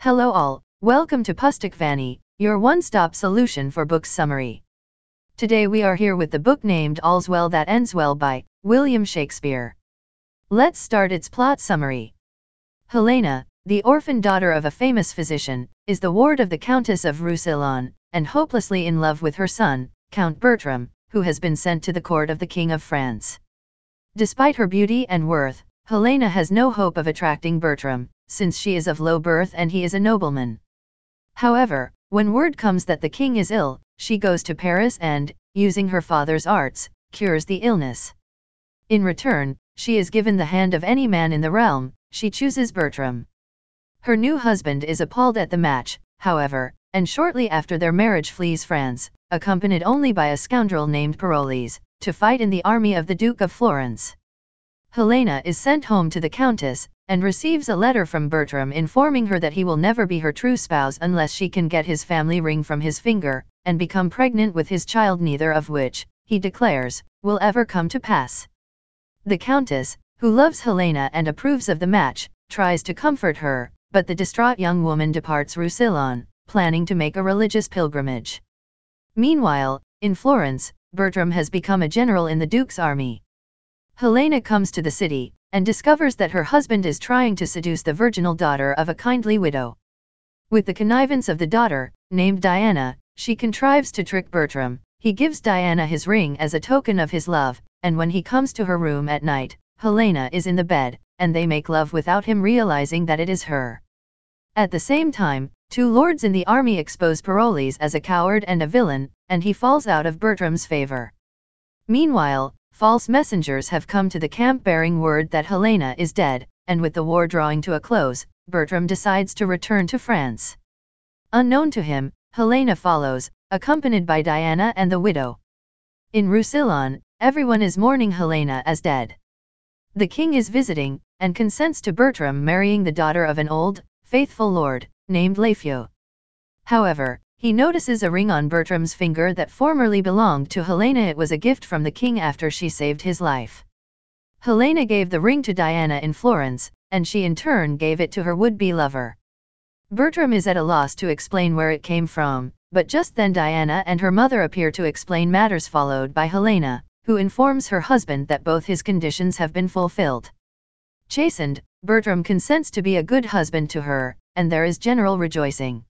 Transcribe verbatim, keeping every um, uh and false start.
Hello all, welcome to Pustakvani, your one-stop solution for book summary. Today we are here with the book named All's Well That Ends Well by William Shakespeare. Let's start its plot summary. Helena, the orphan daughter of a famous physician, is the ward of the Countess of Roussillon, and hopelessly in love with her son, Count Bertram, who has been sent to the court of the King of France. Despite her beauty and worth, Helena has no hope of attracting Bertram, since she is of low birth and he is a nobleman. However, when word comes that the king is ill, she goes to Paris and, using her father's arts, cures the illness. In return, she is given the hand of any man in the realm. She chooses Bertram. Her new husband is appalled at the match, however, and shortly after their marriage flees France, accompanied only by a scoundrel named Parolles, to fight in the army of the Duke of Florence. Helena is sent home to the Countess, and receives a letter from Bertram informing her that he will never be her true spouse unless she can get his family ring from his finger, and become pregnant with his child, neither of which, he declares, will ever come to pass. The Countess, who loves Helena and approves of the match, tries to comfort her, but the distraught young woman departs Roussillon, planning to make a religious pilgrimage. Meanwhile, in Florence, Bertram has become a general in the Duke's army. Helena comes to the city, and discovers that her husband is trying to seduce the virginal daughter of a kindly widow. With the connivance of the daughter, named Diana, she contrives to trick Bertram. He gives Diana his ring as a token of his love, and when he comes to her room at night, Helena is in the bed, and they make love without him realizing that it is her. At the same time, two lords in the army expose Parolles as a coward and a villain, and he falls out of Bertram's favor. Meanwhile, false messengers have come to the camp bearing word that Helena is dead, and with the war drawing to a close, Bertram decides to return to France. Unknown to him, Helena follows, accompanied by Diana and the widow. In Roussillon, everyone is mourning Helena as dead. The king is visiting, and consents to Bertram marrying the daughter of an old, faithful lord, named Lafeu. However, he notices a ring on Bertram's finger that formerly belonged to Helena. It was a gift from the king after she saved his life. Helena gave the ring to Diana in Florence, and she in turn gave it to her would-be lover. Bertram is at a loss to explain where it came from, but just then Diana and her mother appear to explain matters, followed by Helena, who informs her husband that both his conditions have been fulfilled. Chastened, Bertram consents to be a good husband to her, and there is general rejoicing.